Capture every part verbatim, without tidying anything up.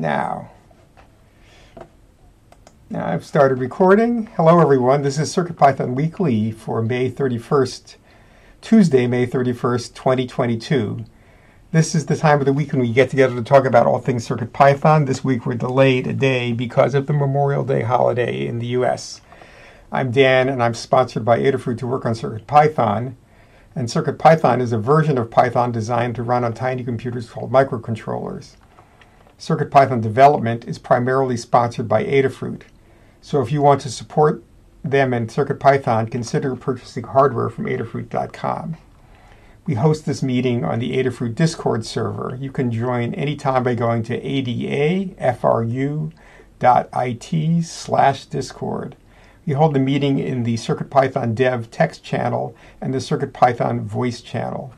now. Now I've started recording. Hello everyone, this is CircuitPython Weekly for May thirty-first, Tuesday, May thirty-first, twenty twenty-two. This is the time of the week when we get together to talk about all things CircuitPython. This week we're delayed a day because of the Memorial Day holiday in the U S. I'm Dan and I'm sponsored by Adafruit to work on CircuitPython. And CircuitPython is a version of Python designed to run on tiny computers called microcontrollers. CircuitPython development is primarily sponsored by Adafruit. So if you want to support them and CircuitPython, consider purchasing hardware from adafruit dot com. We host this meeting on the Adafruit Discord server. You can join anytime by going to adafru dot it slash discord. We hold the meeting in the CircuitPython Dev text channel and the CircuitPython voice channel.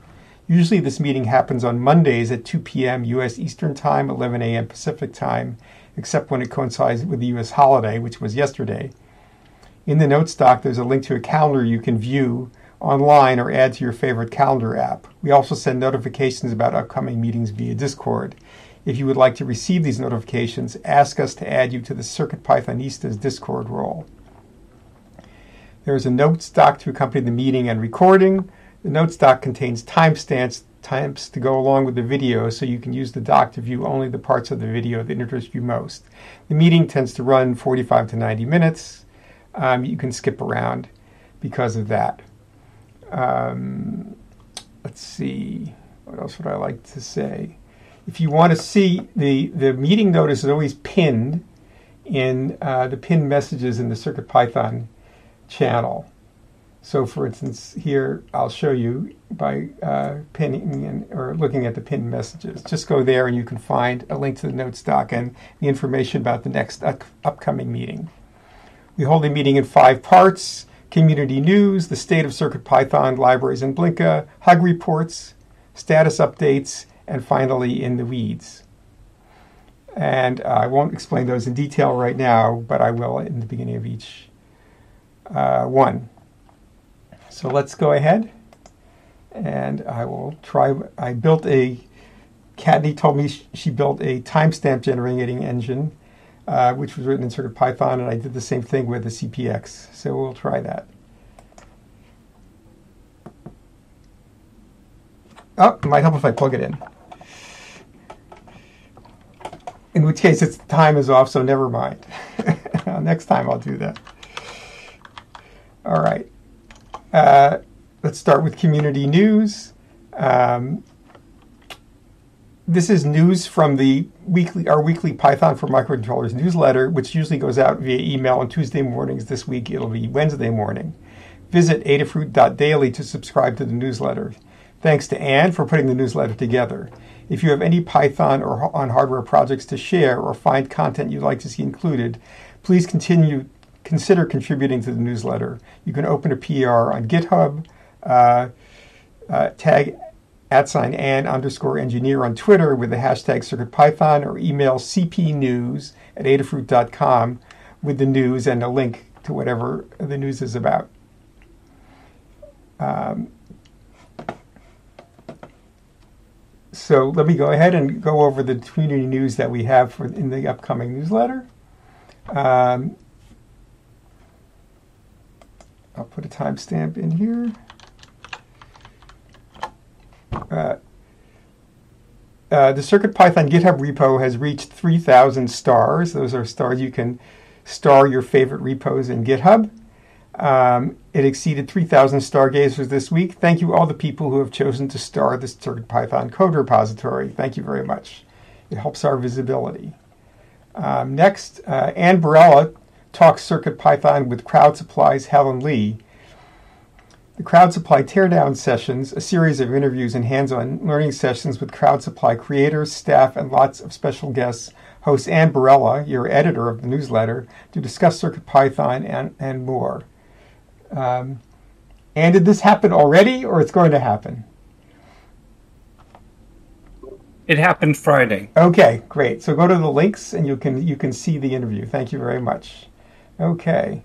Usually this meeting happens on Mondays at two p m U S Eastern Time, eleven a m Pacific Time, except when it coincides with the U S holiday, which was yesterday. In the notes doc, there's a link to a calendar you can view online or add to your favorite calendar app. We also send notifications about upcoming meetings via Discord. If you would like to receive these notifications, ask us to add you to the CircuitPythonistas Discord role. There is a notes doc to accompany the meeting and recording. The notes doc contains timestamps times to go along with the video, so you can use the doc to view only the parts of the video that interest you most. The meeting tends to run forty-five to ninety minutes. Um, you can skip around because of that. Um, let's see, what else would I like to say? If you want to see, the, the meeting notice is always pinned in uh, the pinned messages in the CircuitPython channel. So for instance, here I'll show you by uh, pinning in, or looking at the pinned messages. Just go there and you can find a link to the notes doc and the information about the next up upcoming meeting. We hold the meeting in five parts: community news, the state of CircuitPython, libraries and Blinka, hug reports, status updates, and finally, in the weeds. And uh, I won't explain those in detail right now, but I will in the beginning of each uh, one. So let's go ahead, and I will try. I built a, Katni told me sh she built a timestamp generating engine, Uh, which was written in CircuitPython, and I did the same thing with the C P X. So we'll try that. Oh, it might help if I plug it in. In which case, its time is off, so never mind. Next time I'll do that. All right. Uh, let's start with community news. Um, This is news from the weekly, our weekly Python for Microcontrollers newsletter, which usually goes out via email on Tuesday mornings. This week, it'll be Wednesday morning. Visit adafruit dot daily to subscribe to the newsletter. Thanks to Anne for putting the newsletter together. If you have any Python or on hardware projects to share or find content you'd like to see included, please continue consider contributing to the newsletter. You can open a P R on GitHub, uh, uh, tag at sign Ann underscore engineer on Twitter with the hashtag CircuitPython, or email c p news at adafruit dot com with the news and a link to whatever the news is about. Um, so let me go ahead and go over the community news that we have for, in the upcoming newsletter. Um, I'll put a timestamp in here. Uh, uh, the CircuitPython GitHub repo has reached three thousand stars. Those are stars you can star your favorite repos in GitHub. Um, it exceeded three thousand stargazers this week. Thank you all the people who have chosen to star the CircuitPython code repository. Thank you very much. It helps our visibility. Um, next, uh, Anne Barela talks CircuitPython with Crowd Supplies' Helen Lee. The Crowd Supply Teardown Sessions, a series of interviews and hands-on learning sessions with Crowd Supply creators, staff, and lots of special guests, hosts Anne Barela, your editor of the newsletter, to discuss CircuitPython and, and more. Um, and did this happen already, or it's going to happen? It happened Friday. Okay, great. So go to the links, and you can, you can see the interview. Thank you very much. Okay.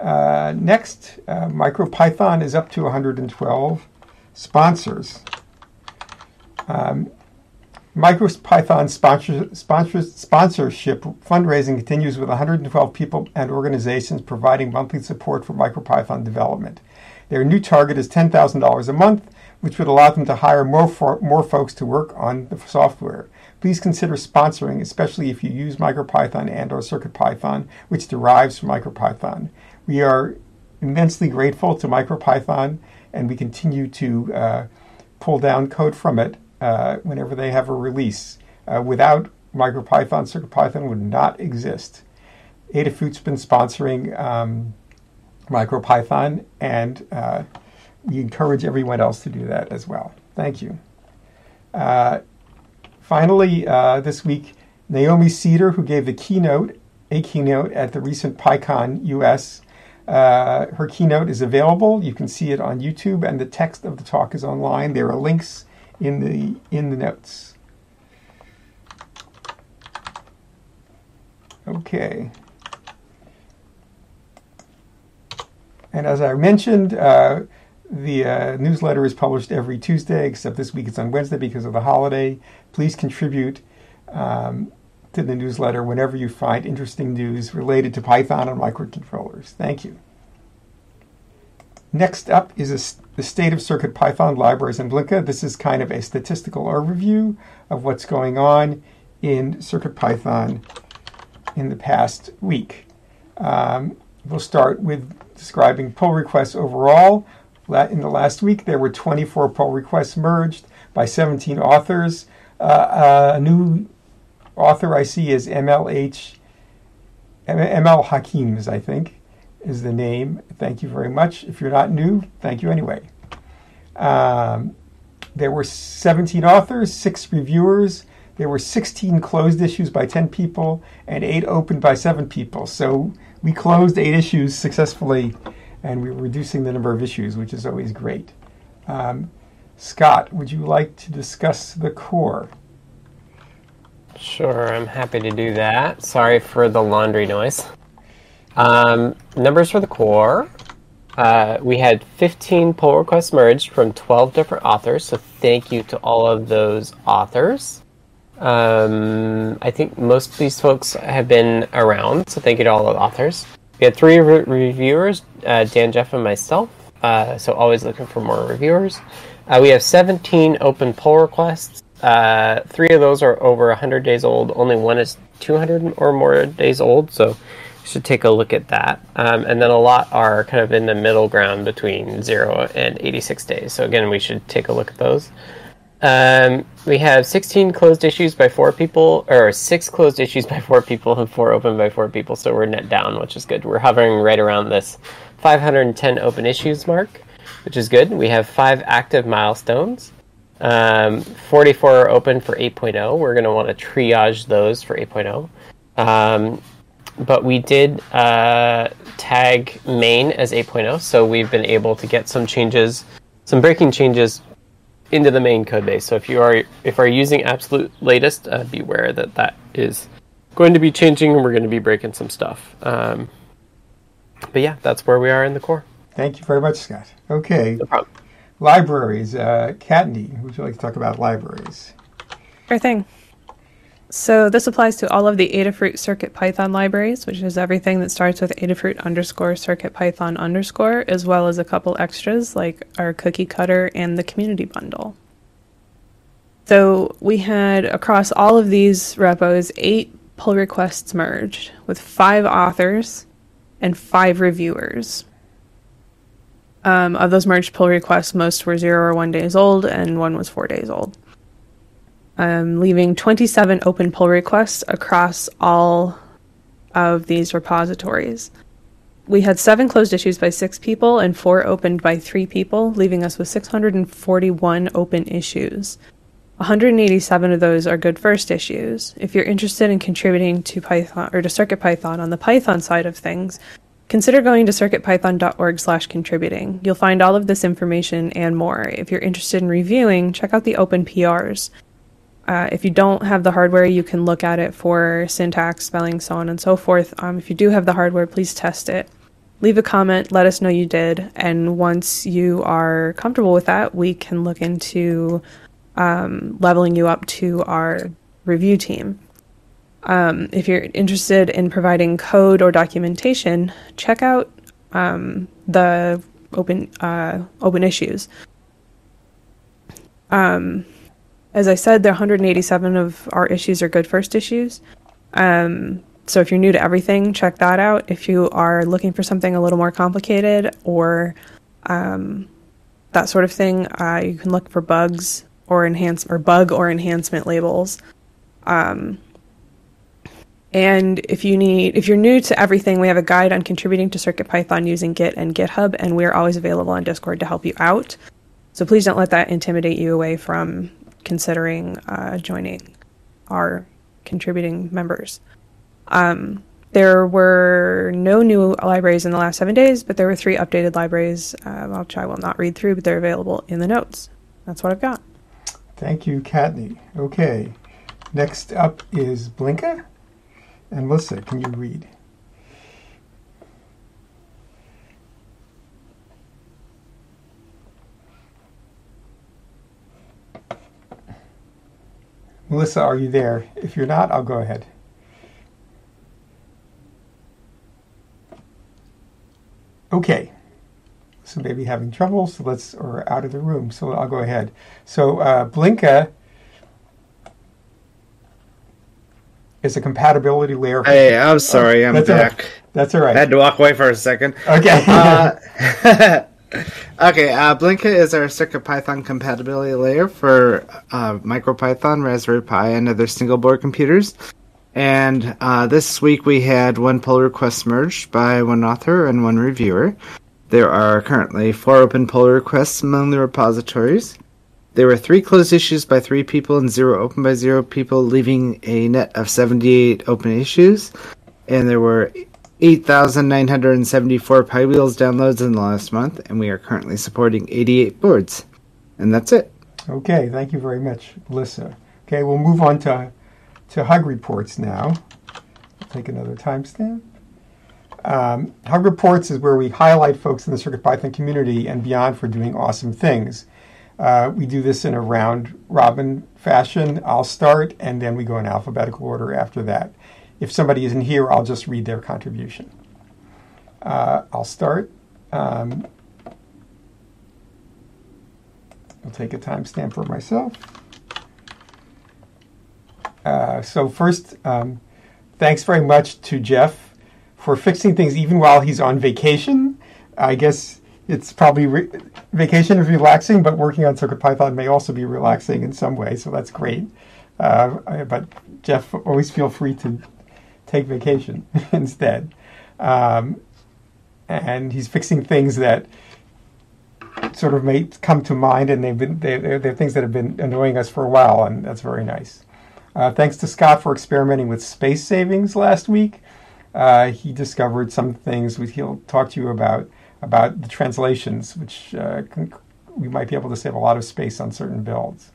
Uh, next, uh, MicroPython is up to one hundred twelve sponsors. Um, MicroPython sponsor, sponsor, sponsorship fundraising continues with one hundred twelve people and organizations providing monthly support for MicroPython development. Their new target is ten thousand dollars a month, which would allow them to hire more, for, more folks to work on the software. Please consider sponsoring, especially if you use MicroPython and or CircuitPython, which derives from MicroPython. We are immensely grateful to MicroPython, and we continue to uh, pull down code from it uh, whenever they have a release. Uh, without MicroPython, CircuitPython would not exist. Adafruit's been sponsoring um, MicroPython, and uh, we encourage everyone else to do that as well. Thank you. Uh, finally, uh, this week, Naomi Cedar, who gave the keynote, a keynote at the recent PyCon U S. Uh, her keynote is available. You can see it on YouTube, and the text of the talk is online. There are links in the in the notes. Okay. And as I mentioned, uh, the uh, newsletter is published every Tuesday, except this week it's on Wednesday because of the holiday. Please contribute um, to the newsletter whenever you find interesting news related to Python and microcontrollers. Thank you. Next up is a, the state of CircuitPython libraries in Blinka. This is kind of a statistical overview of what's going on in CircuitPython in the past week. Um, we'll start with describing pull requests overall. In the last week, there were twenty-four pull requests merged by seventeen authors. Uh, a new author I see is M L H, M L Hakims, I think, is the name. Thank you very much. If you're not new, thank you anyway. Um, there were seventeen authors, six reviewers. There were sixteen closed issues by ten people and eight opened by seven people. So we closed eight issues successfully, and we were reducing the number of issues, which is always great. Um, Scott, would you like to discuss the core? Sure, I'm happy to do that. Sorry for the laundry noise. Um, numbers for the core. Uh, we had fifteen pull requests merged from twelve different authors, so thank you to all of those authors. Um, I think most of these folks have been around, so thank you to all the authors. We had three re reviewers, uh, Dan, Jeff, and myself, uh, so always looking for more reviewers. Uh, we have seventeen open pull requests. Uh, three of those are over one hundred days old. Only one is two hundred or more days old, so you should take a look at that. Um, and then a lot are kind of in the middle ground between zero and eighty-six days. So again, we should take a look at those. Um, we have sixteen closed issues by four people, or six closed issues by four people and four open by four people, so we're net down, which is good. We're hovering right around this five hundred ten open issues mark, which is good. We have five active milestones. Um, forty-four are open for eight point oh. We're going to want to triage those for eight point oh. Um, but we did uh, tag main as eight point oh, so we've been able to get some changes, some breaking changes into the main code base. So if you are if are using absolute latest, uh, beware that that is going to be changing, and we're going to be breaking some stuff. Um, but yeah, that's where we are in the core. Thank you very much, Scott. Okay. No problem. Libraries. Uh, Katni, would you like to talk about libraries? Sure thing. So this applies to all of the Adafruit CircuitPython libraries, which is everything that starts with Adafruit underscore CircuitPython underscore, as well as a couple extras like our cookie cutter and the community bundle. So we had, across all of these repos, eight pull requests merged with five authors and five reviewers. Um, of those merged pull requests, most were zero or one days old, and one was four days old. Um, leaving twenty-seven open pull requests across all of these repositories. We had seven closed issues by six people and four opened by three people, leaving us with six hundred forty-one open issues. one hundred eighty-seven of those are good first issues. If you're interested in contributing to Python or to CircuitPython on the Python side of things, consider going to circuitpython dot org slash contributing. You'll find all of this information and more. If you're interested in reviewing, check out the open P Rs. Uh, if you don't have the hardware, you can look at it for syntax, spelling, so on and so forth. Um, if you do have the hardware, please test it. Leave a comment, let us know you did, and once you are comfortable with that, we can look into um, leveling you up to our review team. Um, if you're interested in providing code or documentation, check out um, the open uh, open issues. Um, as I said, there are one hundred eighty-seven of our issues are good first issues. Um, so if you're new to everything, check that out. If you are looking for something a little more complicated or um, that sort of thing, uh, you can look for bugs or enhance or bug or enhancement labels. Um, and if you need, if you're new to everything, we have a guide on contributing to CircuitPython using Git and GitHub, and we're always available on Discord to help you out. So please don't let that intimidate you away from considering uh, joining our contributing members. Um, there were no new libraries in the last seven days, but there were three updated libraries, uh, which I will not read through, but they're available in the notes. That's what I've got. Thank you, Katni. Okay, next up is Blinka. And Melissa, can you read? Melissa, are you there? If you're not, I'll go ahead. Okay. So maybe having trouble, so let's, or out of the room, so I'll go ahead. So uh, Blinka is a compatibility layer. For hey, I'm sorry, oh, I'm that's back. All right. That's all right. I had to walk away for a second. Okay. uh, Okay, uh, Blinka is our CircuitPython compatibility layer for uh, MicroPython, Raspberry Pi, and other single-board computers. And uh, this week we had one pull request merged by one author and one reviewer. There are currently four open pull requests among the repositories. There were three closed issues by three people and zero open by zero people, leaving a net of seventy-eight open issues. And there were eight thousand nine hundred seventy-four PyWheels downloads in the last month, and we are currently supporting eighty-eight boards. And that's it. Okay, thank you very much, Melissa. Okay, we'll move on to, to Hug Reports now. I'll take another timestamp. Um, Hug Reports is where we highlight folks in the CircuitPython community and beyond for doing awesome things. Uh, we do this in a round-robin fashion. I'll start, and then we go in alphabetical order after that. If somebody isn't here, I'll just read their contribution. Uh, I'll start. Um, I'll take a timestamp for myself. Uh, so first, um, thanks very much to Jeff for fixing things even while he's on vacation. I guess it's probably re- vacation is relaxing, but working on CircuitPython may also be relaxing in some way, so that's great. Uh, but Jeff, always feel free to take vacation instead. Um, and he's fixing things that sort of may come to mind, and they've been, they, they're things that have been annoying us for a while, and that's very nice. Uh, thanks to Scott for experimenting with space savings last week. Uh, he discovered some things which he'll talk to you about, about the translations, which uh, can, we might be able to save a lot of space on certain builds.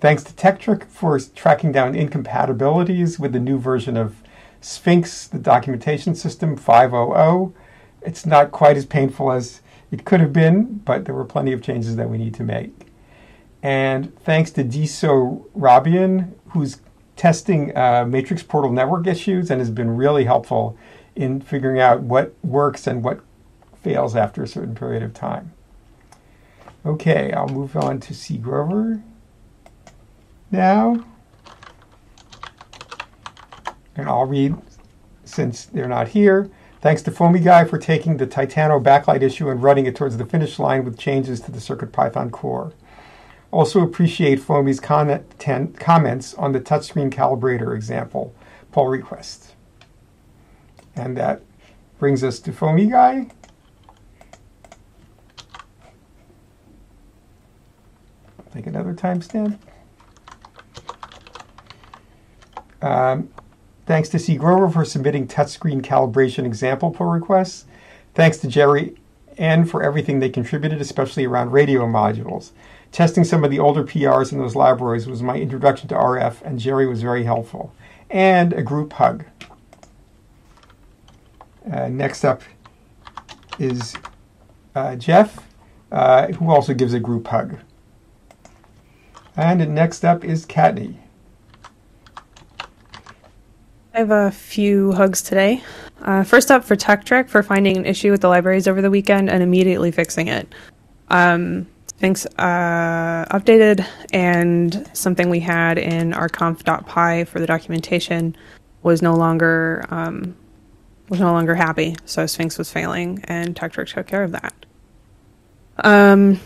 Thanks to Tektrick for tracking down incompatibilities with the new version of Sphinx, the documentation system, five point oh. It's not quite as painful as it could have been, but there were plenty of changes that we need to make. And thanks to Diso Rabian, who's testing uh, Matrix Portal network issues and has been really helpful in figuring out what works and what fails after a certain period of time. Okay, I'll move on to C Grover now, and I'll read since they're not here. Thanks to Foamy Guy for taking the Titano backlight issue and running it towards the finish line with changes to the CircuitPython core. Also appreciate Foamy's content, comments on the touchscreen calibrator example pull request. And that brings us to Foamy Guy. Take another timestamp. Um, thanks to C Grover for submitting touchscreen calibration example pull requests. Thanks to Jerry and for everything they contributed, especially around radio modules. Testing some of the older P Rs in those libraries was my introduction to R F, and Jerry was very helpful. And a group hug. Uh, next up is uh, Jeff, uh, who also gives a group hug. And next up is Katni. I have a few hugs today. Uh, first up for Tektrick for finding an issue with the libraries over the weekend and immediately fixing it. Um, Sphinx uh, updated, and something we had in our conf.py for the documentation was no longer um, was no longer happy, so Sphinx was failing, and Tektrick took care of that. Um,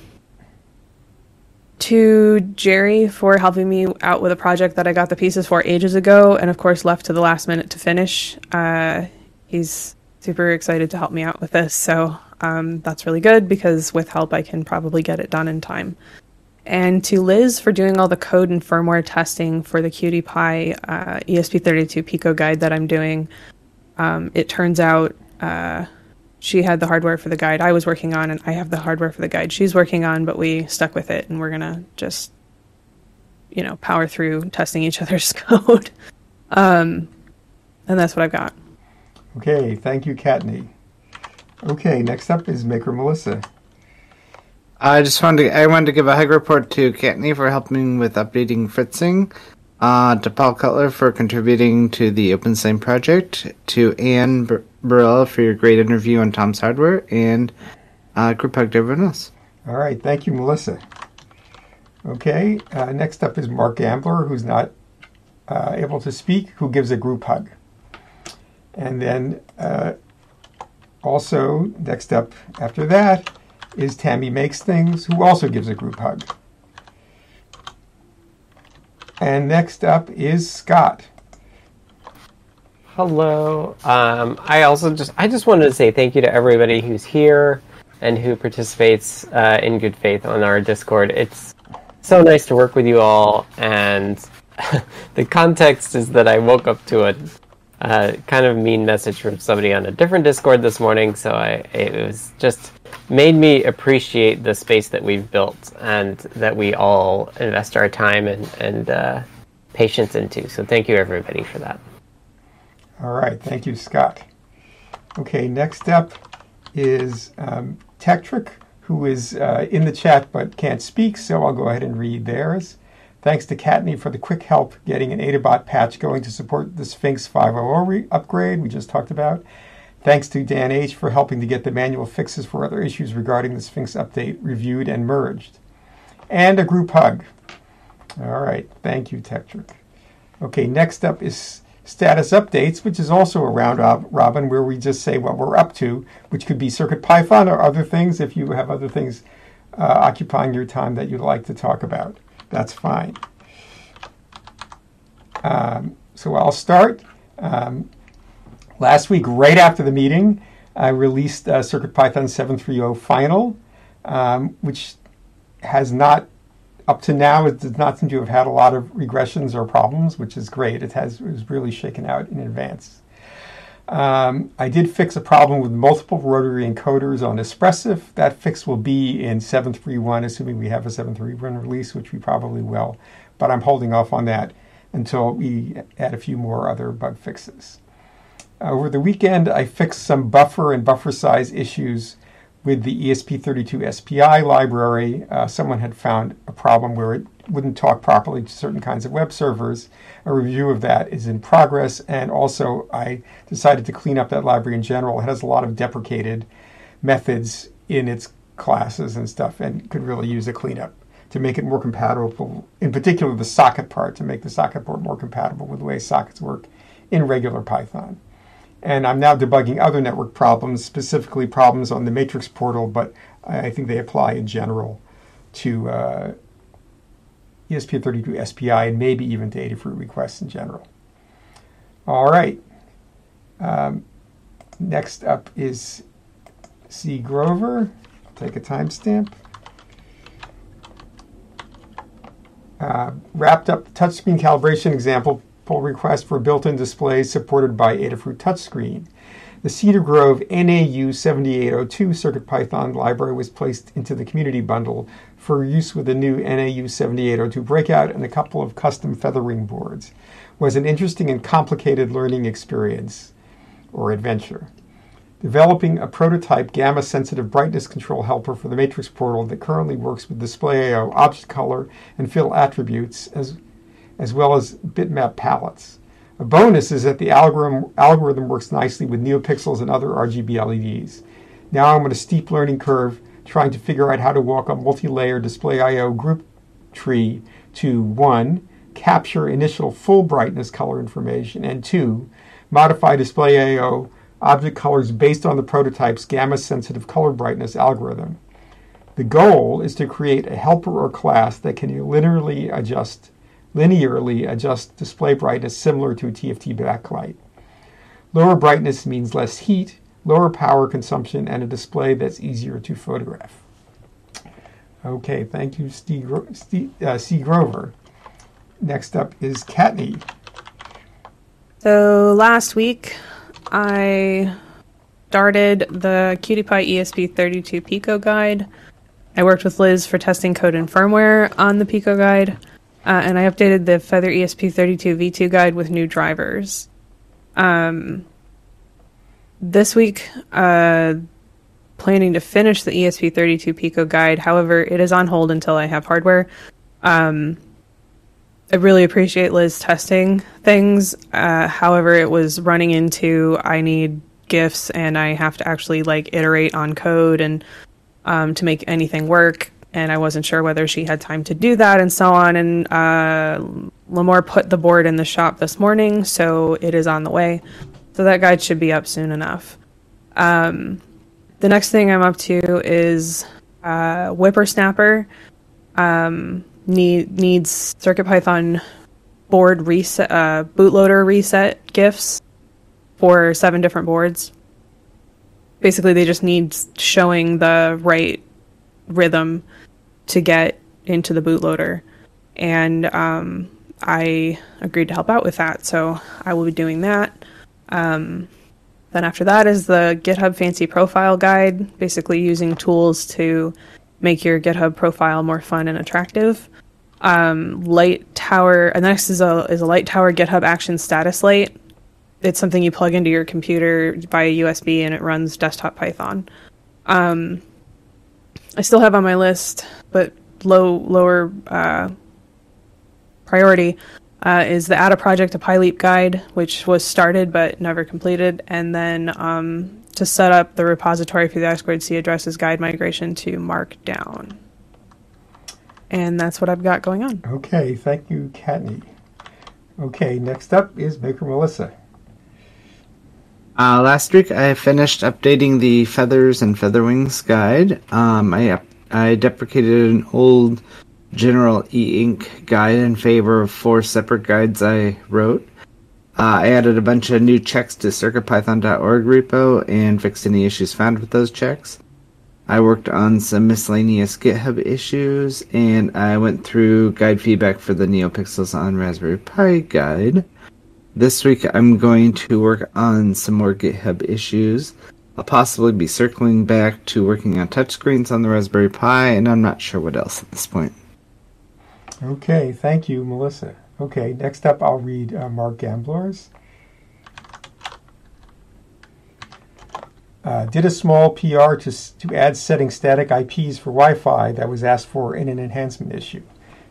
to Jerry for helping me out with a project that I got the pieces for ages ago, and of course left to the last minute to finish. Uh, he's super excited to help me out with this, so um, that's really good, because with help I can probably get it done in time. And to Liz for doing all the code and firmware testing for the CircuitPy uh, E S P thirty-two Pico guide that I'm doing. Um, it turns out uh, she had the hardware for the guide I was working on, and I have the hardware for the guide she's working on, but we stuck with it, and we're gonna just, you know, power through testing each other's code. um, and that's what I've got. Okay, thank you, Katni. Okay, next up is Maker Melissa. I just wanted to, I wanted to give a hug report to Katni for helping with updating Fritzing. Uh, to Paul Cutler for contributing to the OpenSlame project, to Anne Barela for your great interview on Tom's Hardware, and uh, group hug to everyone else. All right. Thank you, Melissa. Okay. Uh, next up is Mark Ambler, who's not uh, able to speak, who gives a group hug. And then uh, also next up after that is Tammy Makes Things, who also gives a group hug. And next up is Scott. Hello. Um, I also just I just wanted to say thank you to everybody who's here and who participates uh, in good faith on our Discord. It's so nice to work with you all. And the context is that I woke up to a uh, kind of mean message from somebody on a different Discord this morning. So I it was just made me appreciate the space that we've built and that we all invest our time and, and uh, patience into. So thank you, everybody, for that. All right. Thank you, Scott. Okay, next up is um, Tektrick, who is uh, in the chat but can't speak, so I'll go ahead and read theirs. Thanks to Katni for the quick help getting an Adabot patch going to support the Sphinx five oh oh re- upgrade we just talked about. Thanks to Dan H. for helping to get the manual fixes for other issues regarding the Sphinx update reviewed and merged. And a group hug. All right. Thank you, Tektrick. Okay, next up is status updates, which is also a round robin where we just say what we're up to, which could be CircuitPython or other things if you have other things uh, occupying your time that you'd like to talk about. That's fine. Um, so I'll start. Um, Last week, right after the meeting, I released uh, CircuitPython seven three oh Final, um, which has not, up to now, it does not seem to have had a lot of regressions or problems, which is great. It has it was really shaken out in advance. Um, I did fix a problem with multiple rotary encoders on Espressif. That fix will be in seven three one, assuming we have a seven three one release, which we probably will. But I'm holding off on that until we add a few more other bug fixes. Over the weekend, I fixed some buffer and buffer size issues with the E S P thirty-two S P I library. Uh, someone had found a problem where it wouldn't talk properly to certain kinds of web servers. A review of that is in progress, and also I decided to clean up that library in general. It has a lot of deprecated methods in its classes and stuff, and could really use a cleanup to make it more compatible, in particular the socket part, to make the socket part more compatible with the way sockets work in regular Python. And I'm now debugging other network problems, specifically problems on the matrix portal, but I think they apply in general to uh, E S P thirty-two S P I and maybe even to Adafruit requests in general. All right. Um, next up is C Grover. I'll take a timestamp. Uh, wrapped up the touchscreen calibration example pull request for built-in displays supported by Adafruit touchscreen. The Cedar Grove N A U seven eight oh two CircuitPython library was placed into the community bundle for use with the new N A U seven eight oh two breakout and a couple of custom feathering boards. It was an interesting and complicated learning experience or adventure. developing a prototype gamma-sensitive brightness control helper for the matrix portal that currently works with DisplayIO, object color, and fill attributes, as, as well as bitmap palettes. A bonus is that the algorithm, algorithm works nicely with NeoPixels and other R G B L E Ds. Now I'm on a steep learning curve trying to figure out how to walk a multi-layer DisplayIO group tree to one, capture initial full brightness color information, and two, modify DisplayIO object colors based on the prototype's gamma-sensitive color brightness algorithm. The goal is to create a helper or class that can linearly adjust linearly adjust display brightness similar to a T F T backlight. Lower brightness means less heat, lower power consumption, and a display that's easier to photograph. Okay, thank you, Steve, Steve, uh, C Grover. Next up is Katni. So last week I started the CircuitPy E S P thirty-two Pico guide. I worked with Liz for testing code and firmware on the Pico guide. Uh, and I updated the Feather E S P thirty-two V two guide with new drivers. Um, this week, uh, planning to finish the E S P thirty-two Pico guide. However, it is on hold until I have hardware. Um, I really appreciate Liz testing things. Uh, however, it was running into I need GIFs and I have to actually like iterate on code and um, to make anything work. And I wasn't sure whether she had time to do that and so on. And uh, Lamore put the board in the shop this morning, so it is on the way. So that guide should be up soon enough. Um, the next thing I'm up to is uh, Whippersnapper um, need, needs CircuitPython board reset, uh, bootloader reset GIFs for seven different boards. Basically, they just need showing the right rhythm to get into the bootloader, and um, I agreed to help out with that, so I will be doing that. Um, then after that is the GitHub Fancy Profile Guide, basically using tools to make your GitHub profile more fun and attractive. Um, light tower, and the next is a is a light tower GitHub action status light. It's something you plug into your computer via U S B, and it runs desktop Python. Um, I still have on my list, but low lower uh, priority uh, is the Ada Project, a PyLeap guide, which was started but never completed, and then um, to set up the repository for the I squared C addresses guide migration to Markdown. And that's what I've got going on. Okay, thank you, Katni. Okay, next up is Maker Melissa. Uh, last week, I finished updating the Feathers and Featherwings guide. Um, I I deprecated an old general e-ink guide in favor of four separate guides I wrote. Uh, I added a bunch of new checks to CircuitPython dot org repo and fixed any issues found with those checks. I worked on some miscellaneous GitHub issues, and I went through guide feedback for the NeoPixels on Raspberry Pi guide. This week, I'm going to work on some more GitHub issues. I'll possibly be circling back to working on touchscreens on the Raspberry Pi, and I'm not sure what else at this point. Okay, thank you, Melissa. Okay, next up, I'll read uh, Mark Gambler's. Uh, did a small P R to, to add setting static I Ps for Wi-Fi that was asked for in an enhancement issue.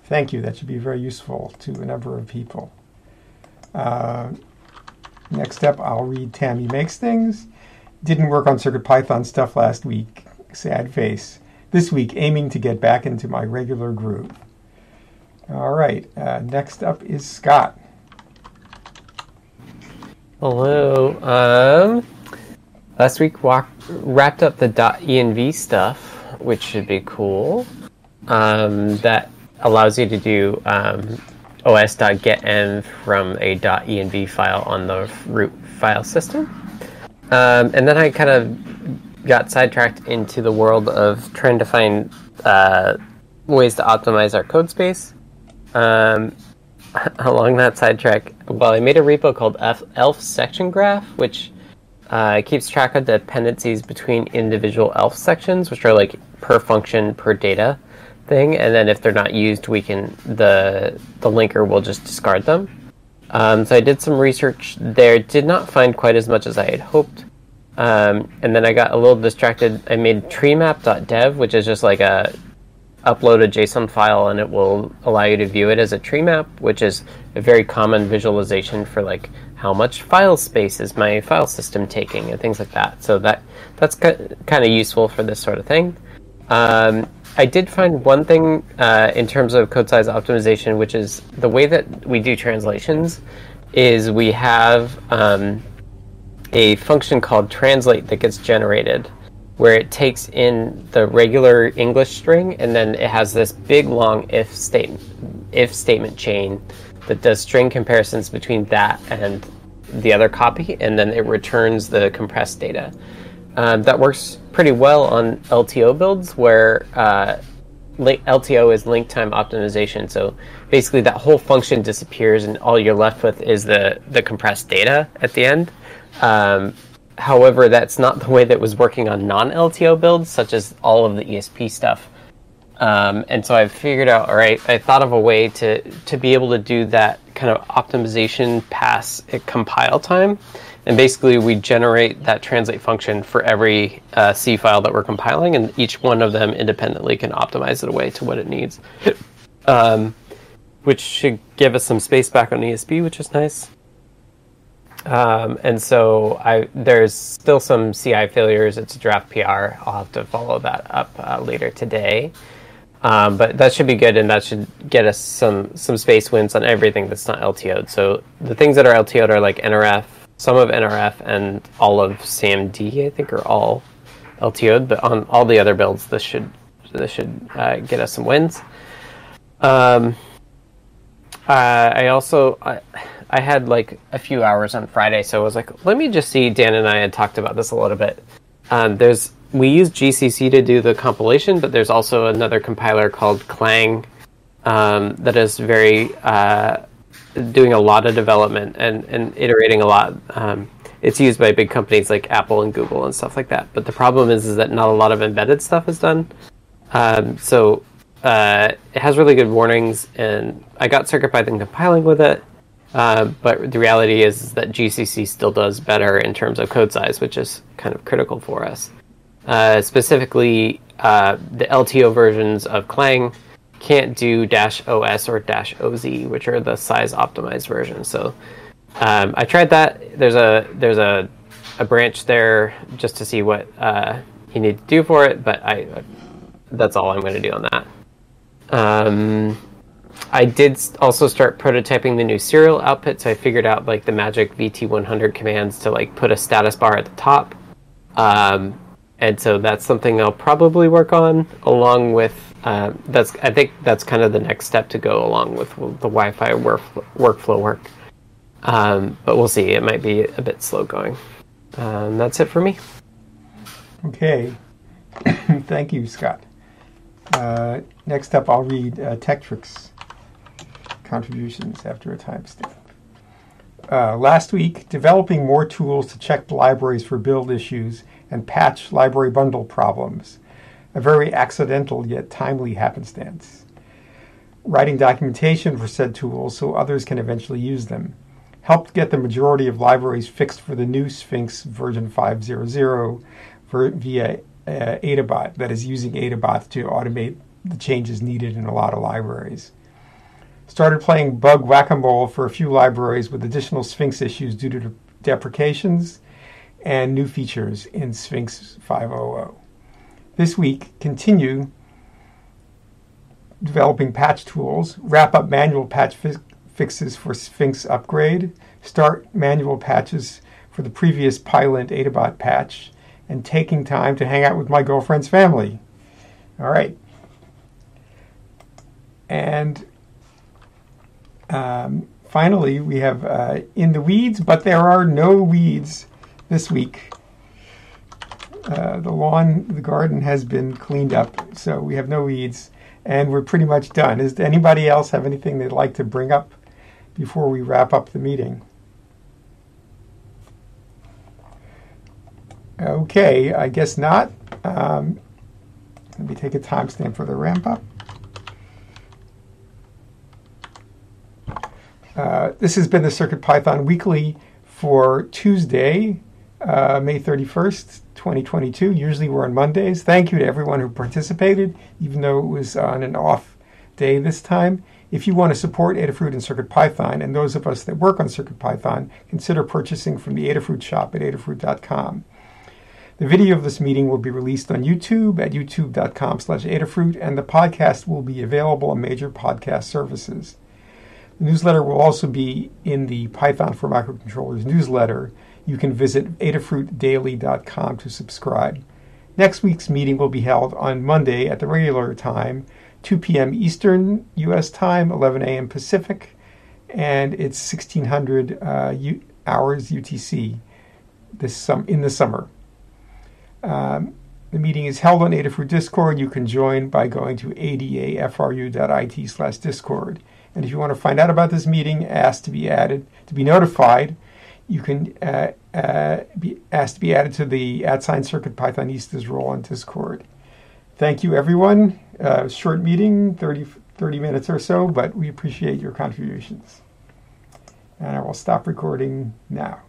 Thank you. That should be very useful to a number of people. Uh, next up, I'll read Tammy Makes Things. Didn't work on CircuitPython stuff last week. Sad face. This week, aiming to get back into my regular groove. All right. Uh, next up is Scott. Hello. Um, last week, walk, wrapped up the .env stuff, which should be cool. Um, that allows you to do... Um, O S dot get env from a .env file on the root file system. Um, and then I kind of got sidetracked into the world of trying to find uh, ways to optimize our code space. Um, along that sidetrack, well, I made a repo called elf section graph, which uh, keeps track of dependencies between individual elf sections, which are like per function, per data. Thing, and then if they're not used, we can the the linker will just discard them. Um, so I did some research there, did not find quite as much as I had hoped, Um, and then I got a little distracted. I made treemap dot dev, which is just like a upload a JSON file, and it will allow you to view it as a tree map, which is a very common visualization for like how much file space is my file system taking and things like that. So that that's kind of useful for this sort of thing. Um, I did find one thing uh, in terms of code size optimization, which is the way that we do translations is we have um, a function called translate that gets generated, where it takes in the regular English string, and then it has this big long if statement, if statement chain that does string comparisons between that and the other copy, and then it returns the compressed data. Um, that works pretty well on L T O builds, where uh, L T O is link time optimization. So basically that whole function disappears, and all you're left with is the, the compressed data at the end. Um, However, that's not the way that was working on non-L T O builds, such as all of the E S P stuff. Um, and so I figured out, all right, I thought of a way to, to be able to do that kind of optimization pass at compile time. And basically, we generate that translate function for every uh, C file that we're compiling, and each one of them independently can optimize it away to what it needs, um, which should give us some space back on E S P, which is nice. Um, and so I, there's still some C I failures. It's a draft P R. I'll have to follow that up uh, later today. Um, but that should be good, and that should get us some, some space wins on everything that's not L T O'd. So the things that are L T O'd are like N R F, some of N R F, and all of C M D, I think, are all L T O'd. But on all the other builds, this should, this should uh, get us some wins. Um, uh, I also... I, I had like a few hours on Friday, so I was like, let me just see. Dan and I had talked about this a little bit. Um, there's we use G C C to do the compilation, but there's also another compiler called Clang um, that is very uh, doing a lot of development and, and iterating a lot. Um, it's used by big companies like Apple and Google and stuff like that. But the problem is, is that not a lot of embedded stuff is done. Um, so uh, it has really good warnings, and I got CircuitPython compiling with it. Uh, but the reality is, is that G C C still does better in terms of code size, which is kind of critical for us. Uh, specifically, uh, the L T O versions of Clang can't do -os or -oz, which are the size-optimized versions. So um, I tried that. There's a there's a, a branch there just to see what uh, you need to do for it, but I that's all I'm going to do on that. Um, I did also start prototyping the new serial output, so I figured out like the magic V T one hundred commands to like put a status bar at the top, um, and so that's something I'll probably work on along with. Uh, that's I think that's kind of the next step to go along with the Wi-Fi work, workflow work, um, but we'll see. It might be a bit slow going. Um, that's it for me. Okay, thank you, Scott. Uh, next up, I'll read uh, Tektrix contributions after a timestamp. Uh, last week, developing more tools to check libraries for build issues and patch library bundle problems. A very accidental yet timely happenstance. Writing documentation for said tools so others can eventually use them. Helped get the majority of libraries fixed for the new Sphinx version five point oh point oh via uh, Adabot, that is using Adabot to automate the changes needed in a lot of libraries. Started playing bug whack-a-mole for a few libraries with additional Sphinx issues due to deprecations and new features in Sphinx five point oh point oh. This week, continue developing patch tools, wrap up manual patch fi fixes for Sphinx upgrade, start manual patches for the previous Pylint Adabot patch, and taking time to hang out with my girlfriend's family. All right. And... Um, finally, we have uh, In the Weeds, but there are no weeds this week. Uh, the lawn, the garden has been cleaned up, so we have no weeds, and we're pretty much done. Does anybody else have anything they'd like to bring up before we wrap up the meeting? Okay, I guess not. Um, let me take a timestamp for the ramp up. Uh, this has been the CircuitPython Weekly for Tuesday, uh, May thirty-first, twenty twenty-two. Usually we're on Mondays. Thank you to everyone who participated, even though it was on an off day this time. If you want to support Adafruit and CircuitPython, and those of us that work on CircuitPython, consider purchasing from the Adafruit shop at adafruit dot com. The video of this meeting will be released on YouTube at youtube dot com slash adafruit, and the podcast will be available on major podcast services. The newsletter will also be in the Python for Microcontrollers newsletter. You can visit adafruit daily dot com to subscribe. Next week's meeting will be held on Monday at the regular time, two p m Eastern U S time, eleven a m Pacific, and it's sixteen hundred uh, hours U T C this sum in the summer. Um, the meeting is held on Adafruit Discord. You can join by going to adafru dot it slash discord. And if you want to find out about this meeting, ask to be added, to be notified, you can uh, uh, be asked to be added to the at sign CircuitPythonistas role on Discord. Thank you, everyone. Uh, short meeting, thirty, thirty minutes or so, but we appreciate your contributions. And I will stop recording now.